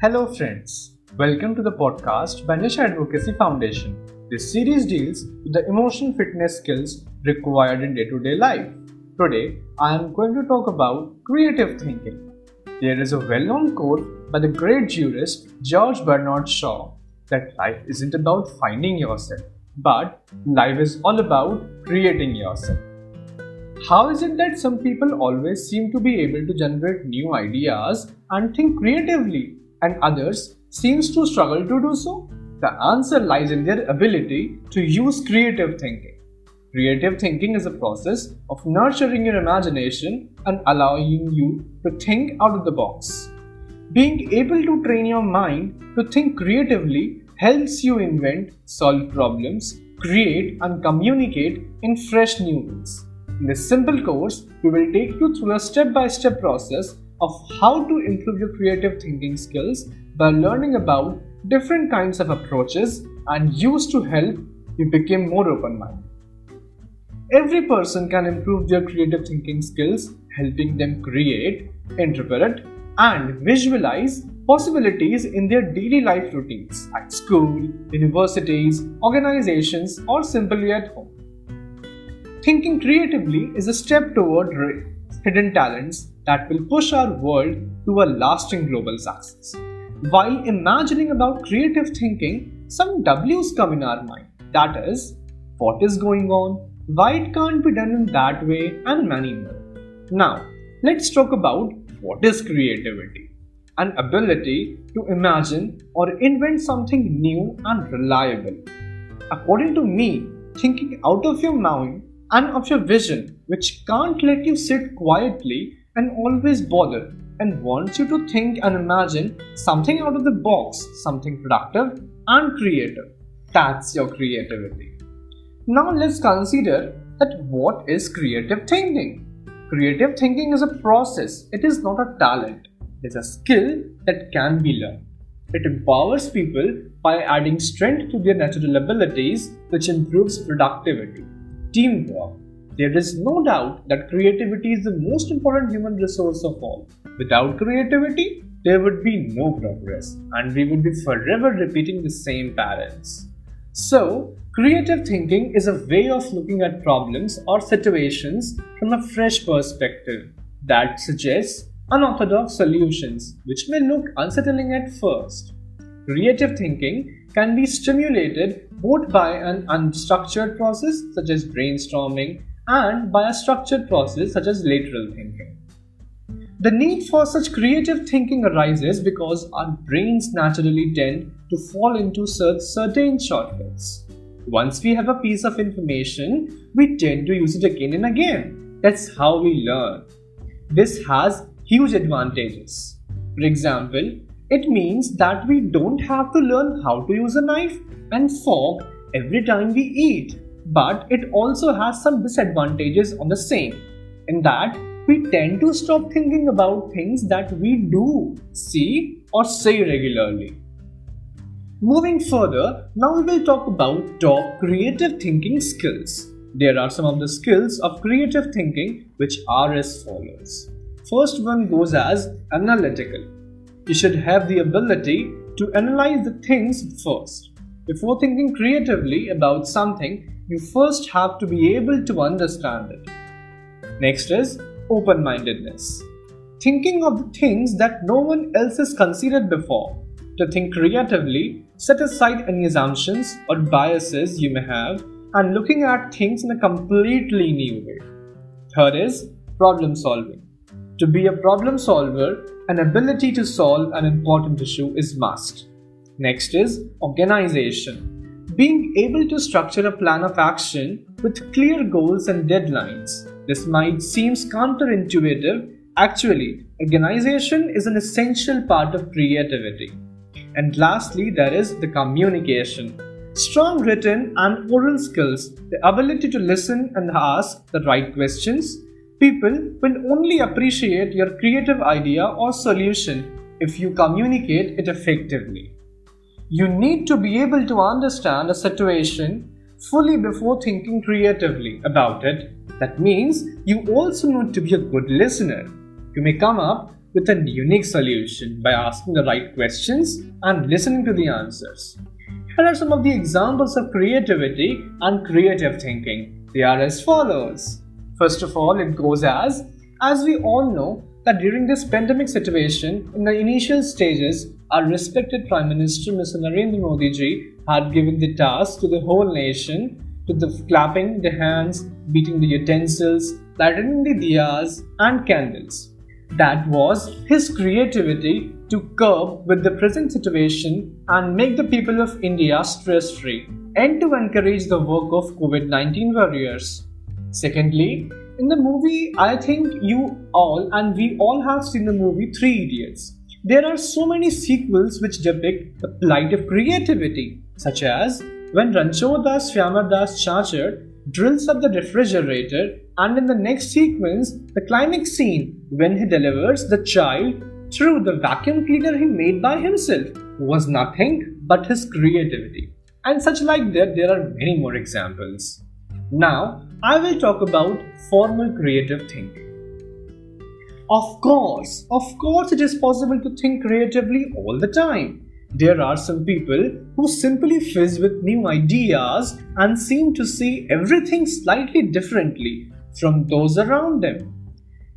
Hello friends, welcome to the podcast by Nisha Advocacy Foundation. This series deals with the emotional fitness skills required in day-to-day life. Today, I am going to talk about creative thinking. There is a well-known quote by the great jurist George Bernard Shaw that life isn't about finding yourself, but life is all about creating yourself. How is it that some people always seem to be able to generate new ideas and think creatively, and others seems to struggle to do so? The answer lies in their ability to use creative thinking. Creative thinking is a process of nurturing your imagination and allowing you to think out of the box. Being able to train your mind to think creatively helps you invent, solve problems, create and communicate in fresh new ways. In this simple course, we will take you through a step-by-step process of how to improve your creative thinking skills by learning about different kinds of approaches and used to help you become more open-minded. Every person can improve their creative thinking skills, helping them create, interpret and visualize possibilities in their daily life routines at school, universities, organizations or simply at home. Thinking creatively is a step toward hidden talents that will push our world to a lasting global success. While imagining about creative thinking, some W's come in our mind. That is, what is going on, why it can't be done in that way, and many more. Now, let's talk about what is creativity. An ability to imagine or invent something new and reliable. According to me, thinking out of your mind and of your vision, which can't let you sit quietly and always bother, and wants you to think and imagine something out of the box, something productive and creative. That's your creativity. Now let's consider that what is creative thinking. Creative thinking is a process, it is not a talent. It is a skill that can be learned. It empowers people by adding strength to their natural abilities, which improves productivity, teamwork. There is no doubt that creativity is the most important human resource of all. Without creativity, there would be no progress and we would be forever repeating the same patterns. So, creative thinking is a way of looking at problems or situations from a fresh perspective that suggests unorthodox solutions which may look unsettling at first. Creative thinking can be stimulated both by an unstructured process such as brainstorming and by a structured process such as lateral thinking. The need for such creative thinking arises because our brains naturally tend to fall into certain shortcuts. Once we have a piece of information, we tend to use it again and again. That's how we learn. This has huge advantages. For example, it means that we don't have to learn how to use a knife and fork every time we eat. But it also has some disadvantages on the same, in that we tend to stop thinking about things that we do, see or say regularly. Moving further, now we will talk about top creative thinking skills. There are some of the skills of creative thinking which are as follows. First one goes as analytical. You should have the ability to analyze the things first. Before thinking creatively about something, you first have to be able to understand it. Next is open-mindedness. Thinking of the things that no one else has considered before. To think creatively, set aside any assumptions or biases you may have and looking at things in a completely new way. Third is problem solving. To be a problem solver, an ability to solve an important issue is must. Next is organization. Being able to structure a plan of action with clear goals and deadlines. This might seem counterintuitive. Actually, organization is an essential part of creativity. And lastly, there is the communication. Strong written and oral skills, the ability to listen and ask the right questions. People will only appreciate your creative idea or solution if you communicate it effectively. You need to be able to understand a situation fully before thinking creatively about it. That means you also need to be a good listener. You may come up with a unique solution by asking the right questions and listening to the answers. Here are some of the examples of creativity and creative thinking. They are as follows. First of all, it goes as we all know that during this pandemic situation, in the initial stages, our respected Prime Minister Mr. Narendra Modi ji had given the task to the whole nation to the clapping the hands, beating the utensils, lighting the diyas and candles. That was his creativity to curb with the present situation and make the people of India stress-free and to encourage the work of COVID-19 warriors. Secondly, in the movie, I think you all and we all have seen the movie Three Idiots. There are so many sequels which depict the plight of creativity, such as when Rancho Das Fyama Das Chacha drills up the refrigerator, and in the next sequence, the climax scene when he delivers the child through the vacuum cleaner he made by himself was nothing but his creativity. And such like that, there are many more examples. Now, I will talk about formal creative thinking. Of course, it is possible to think creatively all the time. There are some people who simply fizz with new ideas and seem to see everything slightly differently from those around them.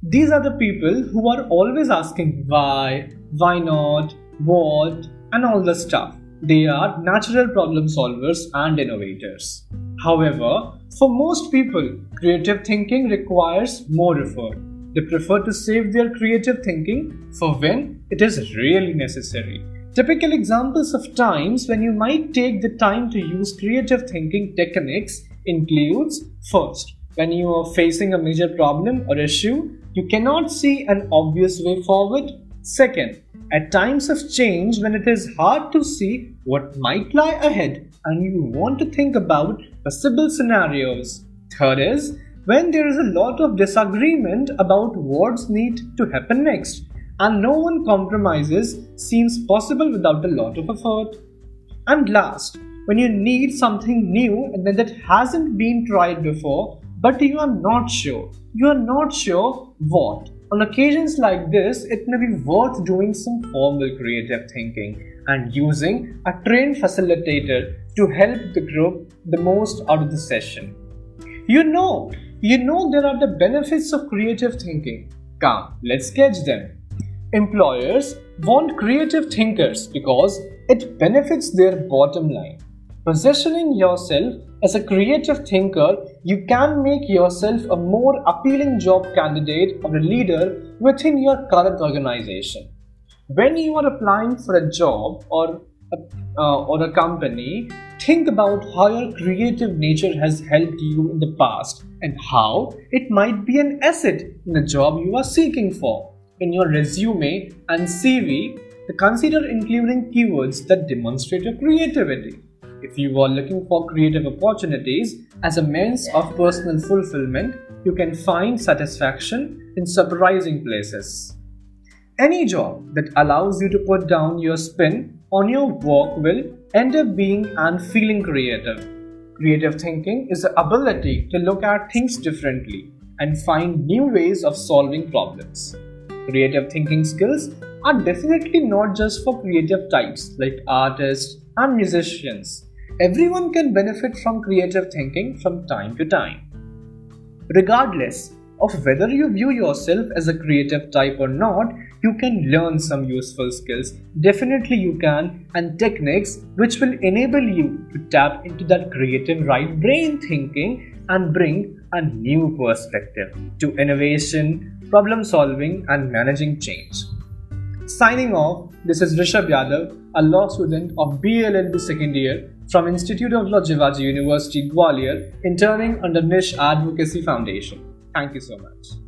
These are the people who are always asking why not, what, and all the stuff. They are natural problem solvers and innovators. However, for most people, creative thinking requires more effort. They prefer to save their creative thinking for when it is really necessary. Typical examples of times when you might take the time to use creative thinking techniques includes, first, when you are facing a major problem or issue, you cannot see an obvious way forward. Second, at times of change when it is hard to see what might lie ahead and you want to think about possible scenarios. Third is, when there is a lot of disagreement about what needs to happen next. And no one compromises seems possible without a lot of effort. And last, when you need something new and that hasn't been tried before, but you are not sure what. On occasions like this, it may be worth doing some formal creative thinking and using a trained facilitator to help the group the most out of the session. You know there are the benefits of creative thinking. Come, let's catch them. Employers want creative thinkers because it benefits their bottom line. Positioning yourself as a creative thinker, you can make yourself a more appealing job candidate or a leader within your current organization. When you are applying for a job or a company, think about how your creative nature has helped you in the past and how it might be an asset in the job you are seeking for. In your resume and CV, consider including keywords that demonstrate your creativity. If you are looking for creative opportunities as a means of personal fulfillment, you can find satisfaction in surprising places. Any job that allows you to put down your spin on your work will end up being and feeling creative. Creative thinking is the ability to look at things differently and find new ways of solving problems. Creative thinking skills are definitely not just for creative types like artists and musicians. Everyone can benefit from creative thinking from time to time. Regardless of whether you view yourself as a creative type or not, you can learn some useful skills. Definitely you can, and techniques which will enable you to tap into that creative right brain thinking and bring a new perspective to innovation, problem solving and managing change. Signing off, this is Rishabh Yadav, a law student of B.L.L.B 2nd year from Institute of Law Jivaji University, Gwalior, interning under Nisha Advocacy Foundation. Thank you so much.